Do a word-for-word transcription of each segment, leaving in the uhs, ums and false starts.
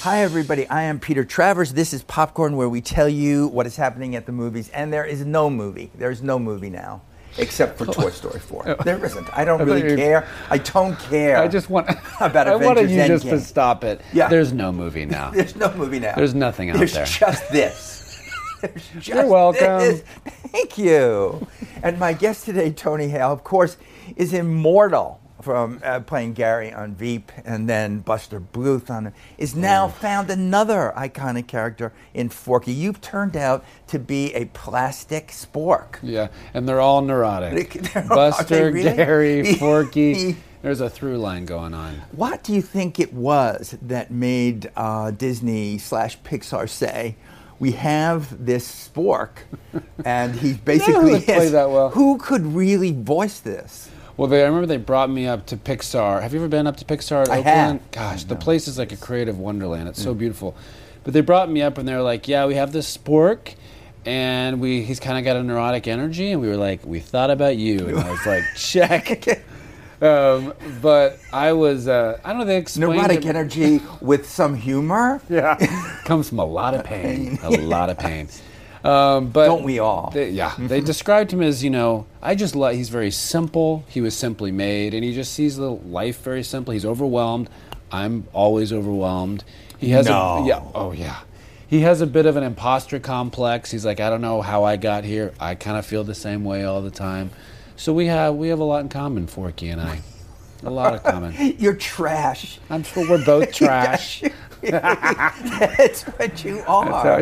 Hi, everybody. I am Peter Travers. This is Popcorn, where we tell you what is happening at the movies. And there is no movie. There is no movie now, except for Toy Story four. There isn't. I don't really care. I don't care. I just want about Avengers Endgame. I want you just to stop it. Yeah. There's no movie now. There's no movie now. There's nothing out there. There's just this. There's just You're welcome. This. Thank you. And my guest today, Tony Hale, of course, is immortal. From uh, playing Gary on Veep and then Buster Bluth on, is now found another iconic character in Forky. You've turned out to be a plastic spork. Yeah, and they're all neurotic. They're Buster, all, really? Gary, Forky. There's a through line going on. What do you think it was that made uh, Disney slash Pixar say, we have this spork, and he basically is, play that well. Who could really voice this? Well, they, I remember they brought me up to Pixar. Have you ever been up to Pixar at I Oakland? Have. Gosh, the place is like a creative wonderland. It's mm. so beautiful. But they brought me up and they were like, yeah, we have this spork, and we he's kind of got a neurotic energy. And we were like, we thought about you. And I was like, check. um, but I was, uh, I don't know, they explained neurotic it. Energy with some humor? Yeah. Comes from a lot of pain. A lot of pain. Um, but don't we all? They, yeah. Mm-hmm. They described him as, you know, I just love, he's very simple. He was simply made. And he just sees the life very simply. He's overwhelmed. I'm always overwhelmed. He has no. a, yeah, oh, yeah. He has a bit of an imposter complex. He's like, I don't know how I got here. I kind of feel the same way all the time. So we have, we have a lot in common, Forky and I. A lot of common. You're trash. I'm sure we're both trash. That's what you are.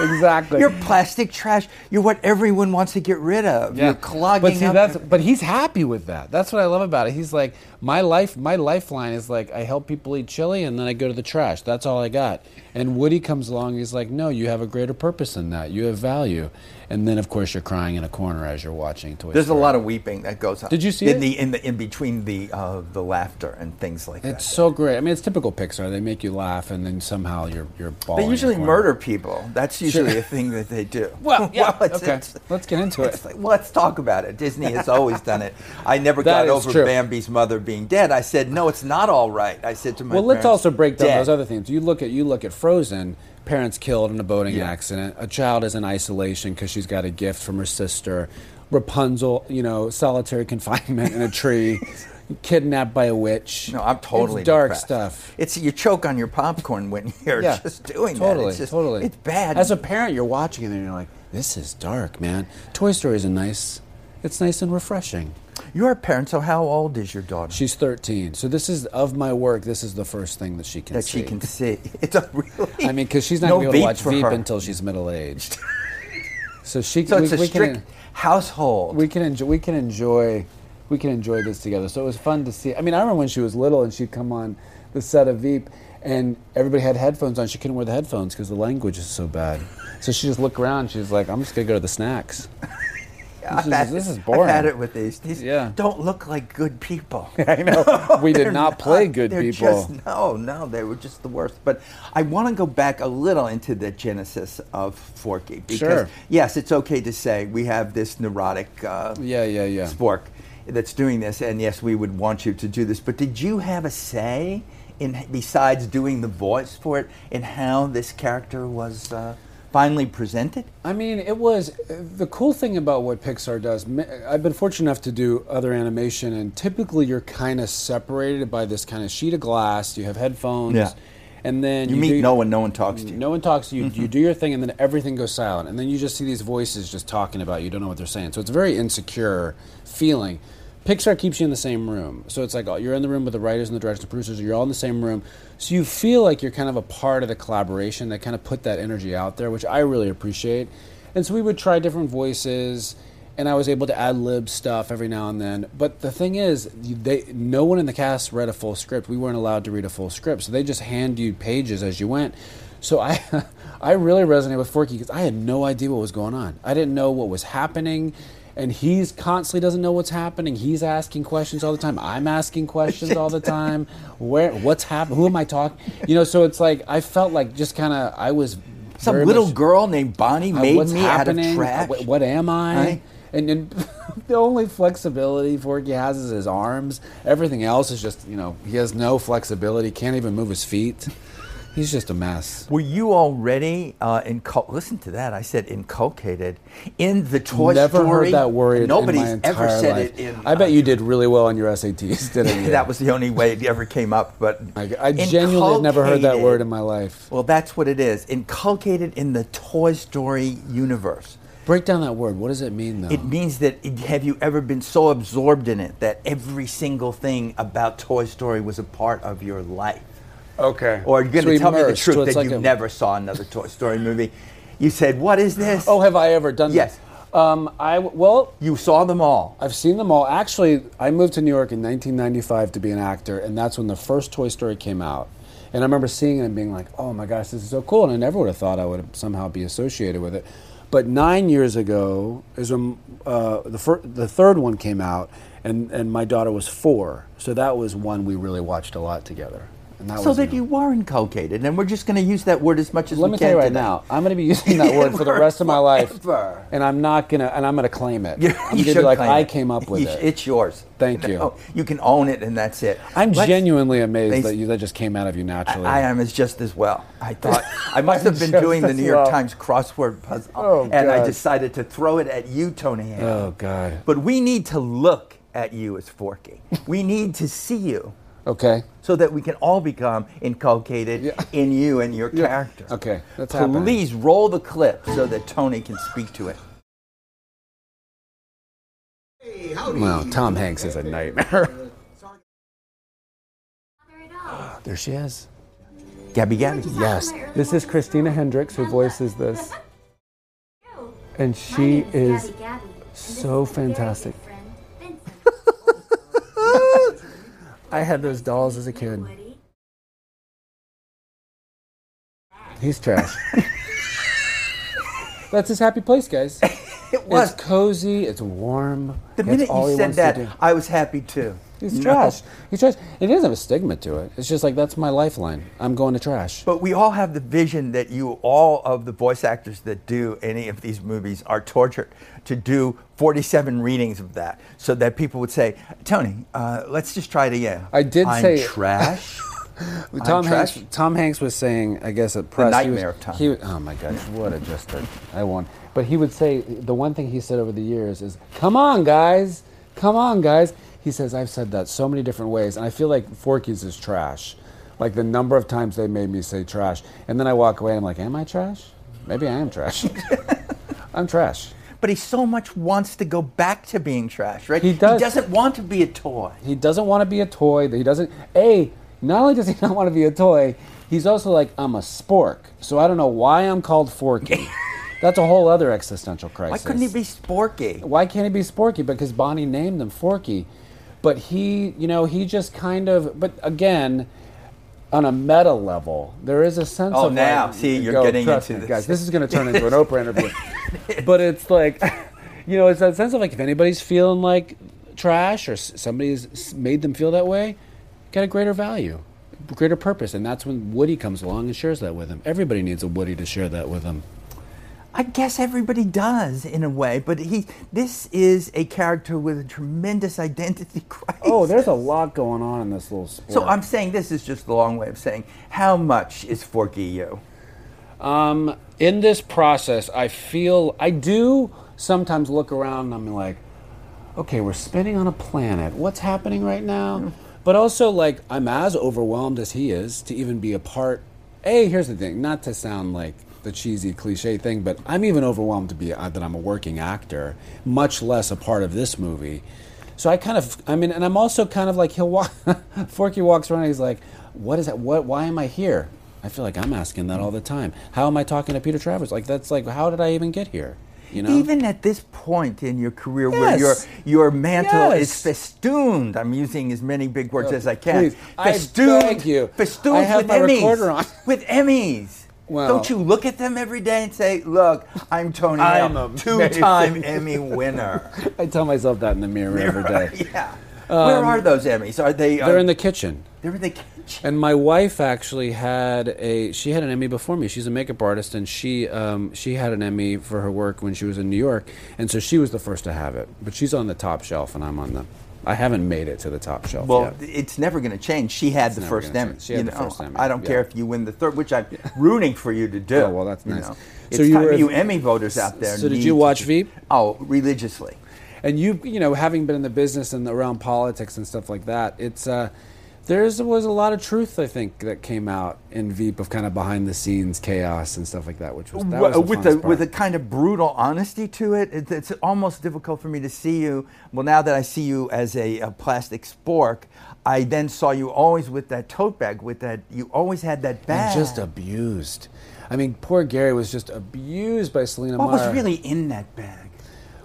Exactly. You're plastic trash. You're what everyone wants to get rid of. Yeah. You're clogging but see, up. That's, but he's happy with that. That's what I love about it. He's like, my life, my lifeline is like, I help people eat chili and then I go to the trash. That's all I got. And Woody comes along and he's like, no, you have a greater purpose than that. You have value. And then, of course, you're crying in a corner as you're watching Toy Story. There's a lot of weeping that goes on. Did you see in it? The, in, the, in between the uh, the laughter and things like it's that. It's so great. I mean, it's typical Pixar. They make you laugh and then somehow you're, you're bawling. They usually murder people. That's usually a thing that they do. Well, yeah, well, it's, okay. It's, let's get into it. Like, well, let's talk about it. Disney has always done it. I never got over true. Bambi's mother being dead. I said, no, it's not all right. I said to my well, parents, let's also break down dead. Those other things. You look at you look at Frozen, parents killed in a boating yeah. accident. A child is in isolation because she's got a gift from her sister. Rapunzel, you know, solitary confinement in a tree. Kidnapped by a witch. No, I'm totally it's dark depressed. Stuff. It's you choke on your popcorn when you're yeah, just doing totally, that. It's just, totally, it's bad. As a parent, you're watching it and you're like, "This is dark, man." Toy Story is a nice. It's nice and refreshing. You're a parent, so how old is your daughter? She's thirteen. So this is of my work. This is the first thing that she can that see. That she can see. It's a really. I mean, because she's not no going to be able to watch Veep her. Until she's middle aged. So she. So we, it's a we strict can, household. We can enjoy. We can enjoy. We can enjoy this together. So it was fun to see. I mean, I remember when she was little and she'd come on the set of Veep and everybody had headphones on. She couldn't wear the headphones because the language is so bad. So she just looked around. She's like, I'm just going to go to the snacks. This is, this is boring. I've had it with these. These yeah. don't look like good people. I know. We did not play not, good they're people. Just, no, no, they were just the worst. But I want to go back a little into the genesis of Forky. Because, sure. yes, it's okay to say we have this neurotic uh, yeah, yeah, yeah. spork. That's doing this, and yes, we would want you to do this, but did you have a say in, besides doing the voice for it, in how this character was uh, finally presented? I mean, it was the cool thing about what Pixar does. I've been fortunate enough to do other animation, and typically you're kind of separated by this kind of sheet of glass. You have headphones, yeah. and then you, you meet do, no one, no one talks to you. No one talks to you. Mm-hmm. You do your thing, and then everything goes silent, and then you just see these voices just talking about you. You don't know what they're saying, so it's a very insecure feeling. Pixar keeps you in the same room. So it's like you're in the room with the writers and the directors and producers. You're all in the same room. So you feel like you're kind of a part of the collaboration. They kind of put that energy out there, which I really appreciate. And so we would try different voices, and I was able to ad-lib stuff every now and then. But the thing is, they no one in the cast read a full script. We weren't allowed to read a full script. So they just hand you pages as you went. So I I really resonated with Forky because I had no idea what was going on. I didn't know what was happening. And he's constantly doesn't know what's happening. He's asking questions all the time. I'm asking questions all the time. Where? What's happening? Who am I talking? You know, so it's like I felt like just kind of I was some little much, girl named Bonnie made what's me happening? Out of trash. What, what am I? I and, and the only flexibility Forky has is his arms. Everything else is just you know he has no flexibility. Can't even move his feet. He's just a mess. Were you already uh, incul- listen to that? I said inculcated in the Toy Never Story. Never heard that word. Nobody's in my entire ever said life. It. In, I bet uh, you did really well on your S A Ts, didn't you? That was the only way it ever came up. But I, I genuinely had never heard that word in my life. Well, that's what it is. Inculcated in the Toy Story universe. Break down that word. What does it mean, though? It means that it, have you ever been so absorbed in it that every single thing about Toy Story was a part of your life? Okay. Or you're going to so tell immersed. me the truth so that like you a... never saw another Toy Story movie. You said, what is this? Oh, have I ever done yes. this? Yes. Um, I, well... You saw them all. I've seen them all. Actually, I moved to New York in nineteen ninety-five to be an actor, and that's when the first Toy Story came out. And I remember seeing it and being like, oh my gosh, this is so cool, and I never would have thought I would somehow be associated with it. But nine years ago is when uh, the fir- the third one came out, and, and my daughter was four. So that was one we really watched a lot together. And that so was, that you, know, you were inculcated, and we're just going to use that word as much as we can. Let me tell you right today. now, I'm going to be using that word for the rest of my life, forever. and I'm not going to, and I'm going to claim it. You're, I'm you going to be like, I it. came up with you, it. It's yours. Thank you. Know, you can own it, and that's it. I'm Let's, genuinely amazed they, that you that just came out of you naturally. I, I am as just as well. I thought I must have been doing the New York well. Times crossword puzzle, oh, and God. I decided to throw it at you, Tony Hale. Oh God! But we need to look at you as Forky. We need to see you. Okay. So that we can all become inculcated yeah. in you and your yeah. character. Okay, that's happening. Please roll the clip so that Tony can speak to it. Well, Tom Hanks is a nightmare. There she is. Gabby Gabby. Yes. This is Christina Hendricks who voices this. And she is, is so fantastic. I had those dolls as a kid. He's trash. That's his happy place, guys. It was. It's cozy, it's warm. The minute you said that, I was happy too. He's no. trash. He's trash. It doesn't have a stigma to it. It's just like, that's my lifeline. I'm going to trash. But we all have the vision that you, all of the voice actors that do any of these movies are tortured to do forty-seven readings of that so that people would say, Tony, uh, let's just try it again. I did I'm say... trash. Tom I'm Hanks, trash. Tom Hanks was saying, I guess, at press... The nightmare was, of Tom. He, oh my gosh, what a just... A, I won. But he would say, the one thing he said over the years is, come on, guys. Come on, guys. He says, I've said that so many different ways, and I feel like Forky's is trash. Like the number of times they made me say trash. And then I walk away and I'm like, am I trash? Maybe I am trash. I'm trash. But he so much wants to go back to being trash, right? He, does. he doesn't want to be a toy. He doesn't want to be a toy. He doesn't, A, not only does he not want to be a toy, he's also like, I'm a spork. So I don't know why I'm called Forky. That's a whole other existential crisis. Why couldn't he be Sporky? Why can't he be Sporky? Because Bonnie named him Forky. But he, you know, he just kind of, but again, on a meta level, there is a sense oh, of... Oh, now, like, see, you're go, getting into me, this. Guys, this is going to turn into an Oprah interview. But it's like, you know, it's that sense of like, if anybody's feeling like trash or somebody's made them feel that way, got a greater value, greater purpose. And that's when Woody comes along and shares that with him. Everybody needs a Woody to share that with him. I guess everybody does in a way, but he. This is a character with a tremendous identity crisis. Oh, there's a lot going on in this little sport. So I'm saying this is just the long way of saying how much is Forky you? Um, in this process, I feel I do sometimes look around and I'm like, okay, we're spinning on a planet. What's happening right now? But also, like, I'm as overwhelmed as he is to even be a part. Hey, here's the thing. Not to sound like the cheesy cliche thing, but I'm even overwhelmed to be uh, that I'm a working actor, much less a part of this movie. So I kind of, I mean, and I'm also kind of like, he'll walk, Forky walks around and he's like, what is that, what, why am I here? I feel like I'm asking that all the time. How am I talking to Peter Travers? Like, that's like, how did I even get here? You know? Even at this point in your career yes. where your your mantle yes. is festooned, I'm using as many big words oh, as I can. Please. Festooned, I beg you. Festooned I have with my Emmys, recorder on. With Emmys. Wow. Don't you look at them every day and say, look, I'm Tony I'm Hale, a two-time Emmy winner. I tell myself that in the mirror, mirror every day. Yeah. Um, Where are those Emmys? Are they? Are, they're in the kitchen. They're in the kitchen. And my wife actually had a, she had an Emmy before me. She's a makeup artist, and she um, she had an Emmy for her work when she was in New York. And so she was the first to have it. But she's on the top shelf, and I'm on the I haven't made it to the top shelf well, yet. Well, it's never going to change. She had it's the first Emmy. She had the know, first Emmy. I don't yeah. care if you win the third, which I'm rooting for you to do. Oh, well, that's nice. You know? It's so you time were, you Emmy voters out there. So did you watch Veep? Oh, religiously. And you, you know, having been in the business and around politics and stuff like that, it's uh, there was a lot of truth, I think, that came out in Veep of kind of behind the scenes chaos and stuff like that, which was, that was the with the part. With a kind of brutal honesty to it, it. It's almost difficult for me to see you. Well, now that I see you as a, a plastic spork, I then saw you always with that tote bag, with that you always had that bag. And just abused. I mean, poor Gary was just abused by Selena. What Meyer. was really in that bag?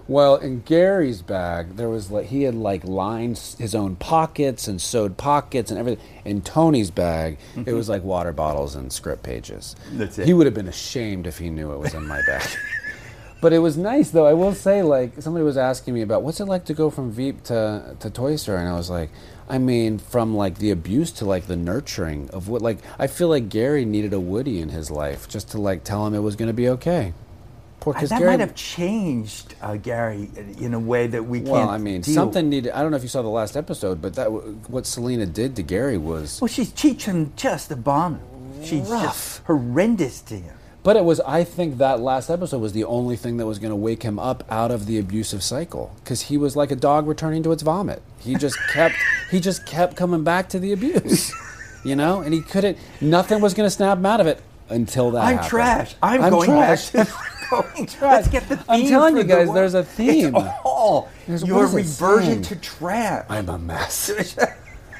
Well, in Gary's bag, there was like he had like lined his own pockets and sewed pockets and everything. In Tony's bag, mm-hmm. it was like water bottles and script pages. That's it. He would have been ashamed if he knew it was in my bag. But it was nice, though. I will say, like, somebody was asking me about what's it like to go from Veep to, to Toy Story, and I was like, I mean, from, like, the abuse to, like, the nurturing of what, like, I feel like Gary needed a Woody in his life just to, like, tell him it was going to be okay. Poor, that Gary, might have changed uh, Gary in a way that we well, can't Well, I mean, deal. something needed, I don't know if you saw the last episode, but that what Selena did to Gary was... Well, she's teaching just abominable. She's rough. just horrendous to him. But it was, I think that last episode was the only thing that was going to wake him up out of the abusive cycle. Because he was like a dog returning to its vomit. He just kept he just kept coming back to the abuse. You know? And he couldn't, nothing was going to snap him out of it until that I'm happened. Trash. I'm, I'm going trash. back to... Going. Let's get the theme. I'm telling you guys, the there's a theme. It's all there's, your reversion to trash. I'm a mess.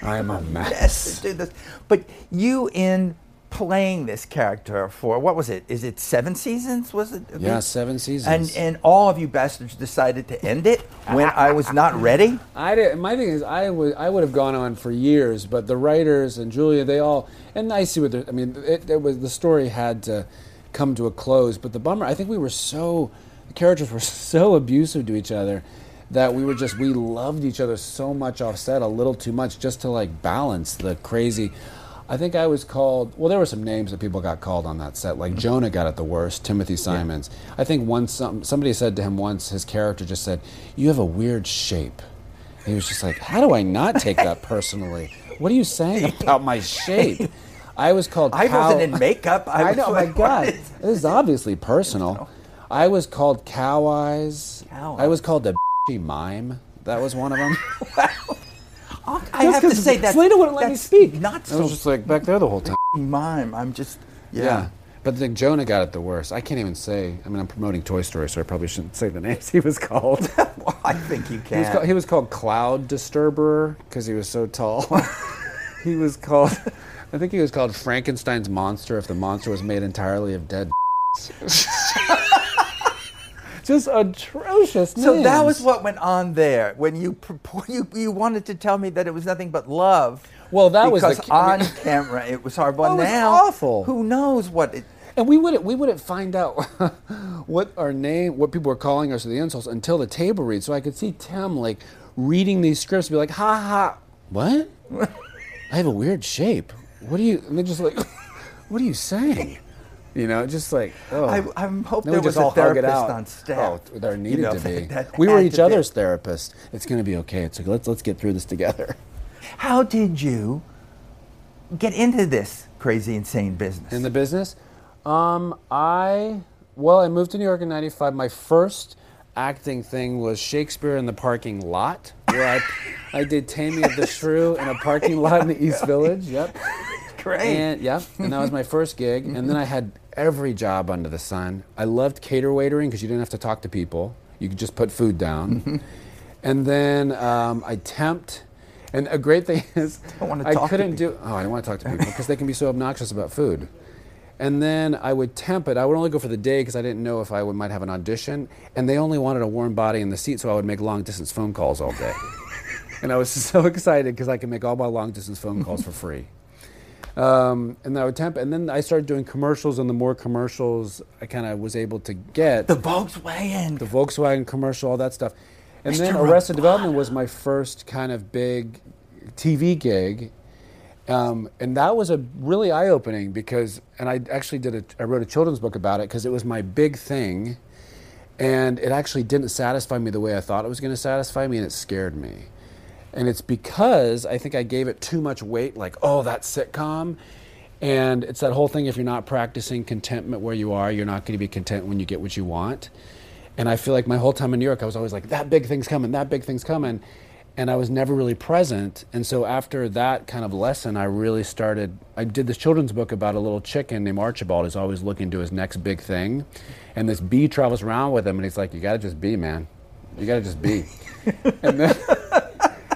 I'm a mess. Yes, but you in... playing this character for, what was it? Is it seven seasons? Was it? Yeah, seven seasons. And and all of you bastards decided to end it when I was not ready? I did, my thing is, I would I would have gone on for years, but the writers and Julia, they all, and I see what they're, I mean, it, it was, the story had to come to a close, but the bummer, I think we were so, the characters were so abusive to each other that we were just, we loved each other so much off set, a little too much, just to like balance the crazy. I think I was called... Well, there were some names that people got called on that set. Like, Jonah got it the worst, Timothy Simons. Yeah. I think once some, somebody said to him once, his character just said, "You have a weird shape." And he was just like, how do I not take that personally? What are you saying about my shape? I was called... I cow- wasn't in makeup. I, I know, my God. This is obviously personal. I was called cow eyes. Cow eyes. I was called a bitchy mime. That was one of them. Wow. I just have to say that Selena wouldn't let me speak. Not so I was just like back there the whole time. Mime, I'm just yeah. yeah. But then Jonah got it the worst. I can't even say. I mean, I'm promoting Toy Story, so I probably shouldn't say the names he was called. Well, I think you can. He was called, he was called Cloud Disturber because he was so tall. He was called. I think he was called Frankenstein's monster if the monster was made entirely of dead. Just atrocious names. So that was what went on there when you you you wanted to tell me that it was nothing but love. Well, that was because on camera it was horrible. Well, it was now, awful. Who knows what it? And we wouldn't we wouldn't find out what our name, what people were calling us, or the insults until the table read. So I could see Tim like reading these scripts and be like, ha ha, what? I have a weird shape. What are you? And they're just like, what are you saying? You know, just like, oh. I, I'm hoping there was a therapist on staff. Oh, there needed you know, to be. That, that we were each other's be. therapists. It's going to be okay. It's like, let's, let's get through this together. How did you get into this crazy, insane business? In the business? Um, I, well, I moved to New York in ninety-five. My first acting thing was Shakespeare in the Parking Lot, where I, I did Tammy of the Shrew in a parking lot in the East Village. Yep. Great. And, yeah, and that was my first gig. And then I had every job under the sun. I loved cater waitering because you didn't have to talk to people. You could just put food down. And then um, I temped. And a great thing is don't I talk couldn't to do... Oh, I don't want to talk to people because they can be so obnoxious about food. And then I would temp it. I would only go for the day because I didn't know if I would, might have an audition. And they only wanted a warm body in the seat, so I would make long-distance phone calls all day. And I was so excited because I could make all my long-distance phone calls for free. Um, and I would temp, and then I started doing commercials, and the more commercials I kind of was able to get. The Volkswagen. The Volkswagen commercial, all that stuff. And Mister then Arrested Robot. Development was my first kind of big T V gig. Um, and that was a really eye-opening because, and I actually did a, I wrote a children's book about it because it was my big thing. And it actually didn't satisfy me the way I thought it was going to satisfy me, and it scared me. And it's because I think I gave it too much weight, like, oh, that sitcom. And it's that whole thing, if you're not practicing contentment where you are, you're not going to be content when you get what you want. And I feel like my whole time in New York, I was always like, that big thing's coming, that big thing's coming. And I was never really present. And so after that kind of lesson, I really started, I did this children's book about a little chicken named Archibald who's always looking to his next big thing. And this bee travels around with him, and he's like, you got to just be, man. You got to just be. And then,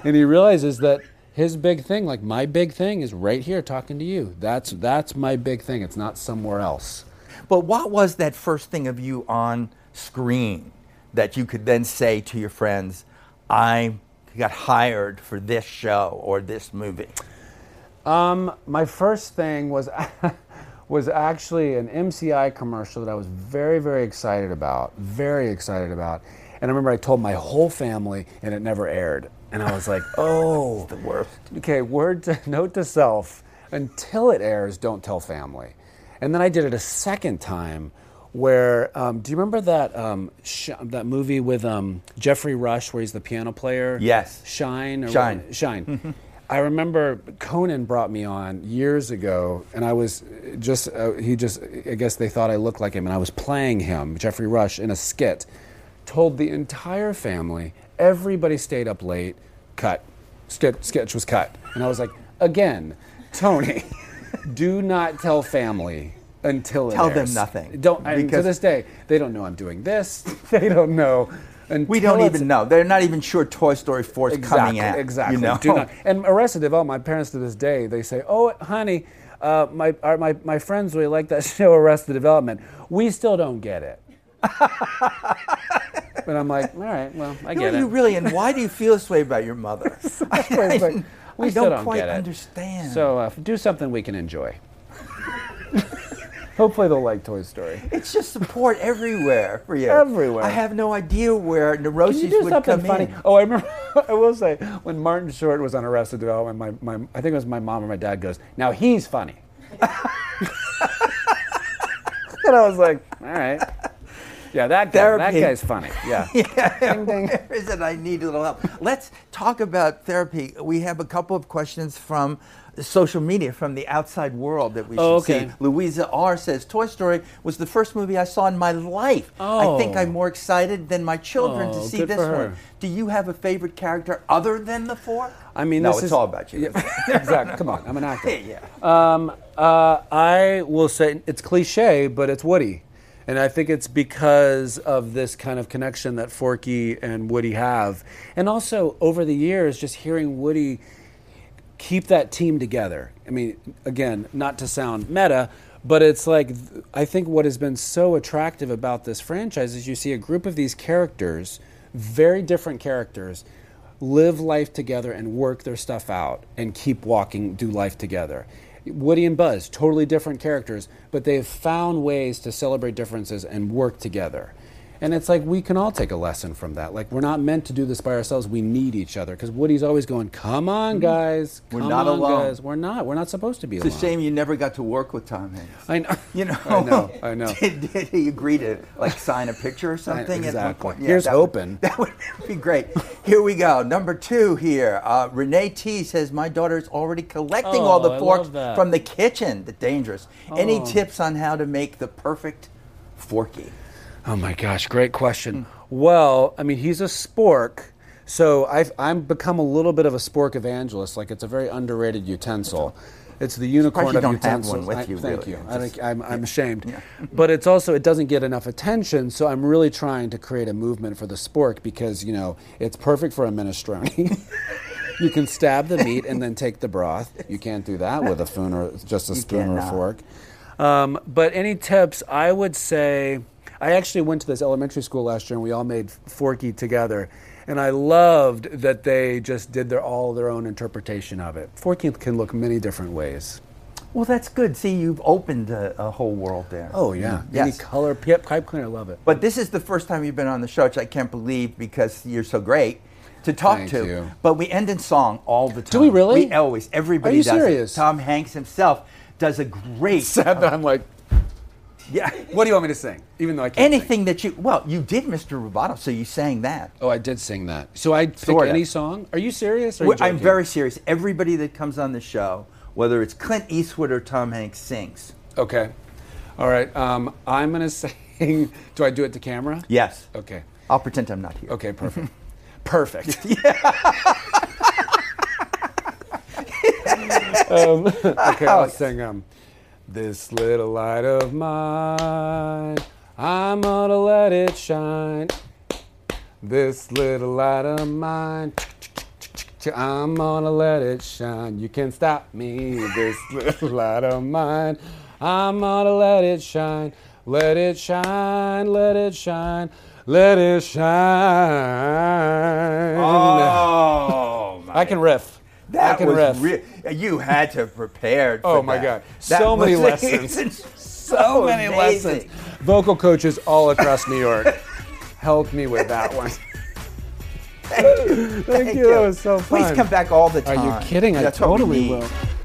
and he realizes that his big thing, like my big thing, is right here talking to you. That's, that's my big thing. It's not somewhere else. But what was that first thing of you on screen that you could then say to your friends, I got hired for this show or this movie? Um, my first thing was was actually an M C I commercial that I was very, very excited about, very excited about. And I remember I told my whole family, and it never aired. And I was like, oh, the worst. Okay, word to, note to self, until it airs, don't tell family. And then I did it a second time where, um, do you remember that um, sh- that movie with um, Jeffrey Rush where he's the piano player? Yes. Shine? Or Shine. What? Shine. Mm-hmm. I remember Conan brought me on years ago, and I was just, uh, he just, I guess they thought I looked like him, and I was playing him, Jeffrey Rush, in a skit. Told the entire family, everybody stayed up late, cut. Skit, sketch was cut. And I was like, again, Tony, do not tell family. Until it Tell airs. them nothing. Don't, I mean, to this day, they don't know I'm doing this. They don't know. Until we don't even know. They're not even sure Toy Story four is exactly, coming out. Exactly. You know? Do not. And Arrested Development, my parents to this day, they say, oh, honey, uh, my, our, my my friends really like that show Arrested Development. We still don't get it. But I'm like, all right, well, I get it. You really, and why do you feel this way about your mother? I, I, like, we I still don't, don't quite understand. So uh, do something we can enjoy. Hopefully they'll like Toy Story. It's just support everywhere for you. Everywhere. I have no idea where neuroses would come in. Can you do something funny? Oh, I remember, I will say, when Martin Short was on Arrested Development, my, my, I think it was my mom or my dad goes, now he's funny. And I was like, all right. Yeah, that guy, that guy's funny. Yeah. Yeah. Ding, ding. Where is it I need a little help? Let's talk about therapy. We have a couple of questions from social media, from the outside world, that we should oh, okay. see. Louisa R. says, Toy Story was the first movie I saw in my life. Oh. I think I'm more excited than my children oh, to see this one. Do you have a favorite character other than the four? I mean, no, this it's is, all about you. Yeah, exactly. Come on, I'm an actor. Yeah. Um, uh, I will say, it's cliche, but it's Woody. And I think it's because of this kind of connection that Forky and Woody have. And also, over the years, just hearing Woody keep that team together. I mean, again, not to sound meta, but it's like, I think what has been so attractive about this franchise is you see a group of these characters, very different characters, live life together and work their stuff out and keep walking, do life together. Woody and Buzz, totally different characters, but they've found ways to celebrate differences and work together. And it's like, we can all take a lesson from that. Like, we're not meant to do this by ourselves. We need each other. Because Woody's always going, come on, guys. Come we're not on, alone. Guys. We're not. We're not supposed to be it's alone. It's a shame you never got to work with Tom Hanks. I know. You know? I know. I know. Did, did he agree to, like, sign a picture or something? I, exactly. Yeah, Here's that open. Would, that would be great. Here we go. Number two here. Uh, Renee T. says, my daughter's already collecting oh, all the forks from the kitchen. The dangerous. Oh. Any tips on how to make the perfect Forky? Oh my gosh, great question. Well, I mean, he's a spork, so I've I'm become a little bit of a spork evangelist. Like, it's a very underrated utensil. It's the unicorn of utensils. With you, I, thank really. you. I think I'm, I'm ashamed. Yeah. But it's also, it doesn't get enough attention, so I'm really trying to create a movement for the spork because, you know, it's perfect for a minestrone. You can stab the meat and then take the broth. You can't do that with a spoon or just a spoon or a fork. Um, but any tips, I would say... I actually went to this elementary school last year, and we all made Forky together. And I loved that they just did their all their own interpretation of it. Forky can look many different ways. Well, that's good. See, you've opened a, a whole world there. Oh, yeah. Yes. Any color, pipe cleaner, I love it. But this is the first time you've been on the show, which I can't believe because you're so great to talk Thank to. You. But we end in song all the time. Do we really? We always. Everybody does. Are you does serious? It. Tom Hanks himself does a great... It's sad that I'm like... Yeah. What do you want me to sing? Even though I can't Anything sing. that you... Well, you did Mister Roboto, so you sang that. Oh, I did sing that. So I'd pick Florida. any song? Are you serious? Or are you I'm very serious. Everybody that comes on the show, whether it's Clint Eastwood or Tom Hanks, sings. Okay. All right. Um, I'm going to sing... Do I do it to camera? Yes. Okay. I'll pretend I'm not here. Okay, perfect. Perfect. Yeah. um, okay, I'll sing... Um, This little light of mine, I'm gonna let it shine. This little light of mine, I'm gonna let it shine. You can't stop me. This little light of mine, I'm gonna let it shine. Let it shine, let it shine, let it shine. Oh, my. I can riff. That I can was re- you had to prepare. For oh my that. God! That so many lessons. so many amazing. lessons. Vocal coaches all across New York helped me with that one. Thank you. Thank, Thank you. you. That was so fun. Please come back all the time. Are you kidding? That's I totally will.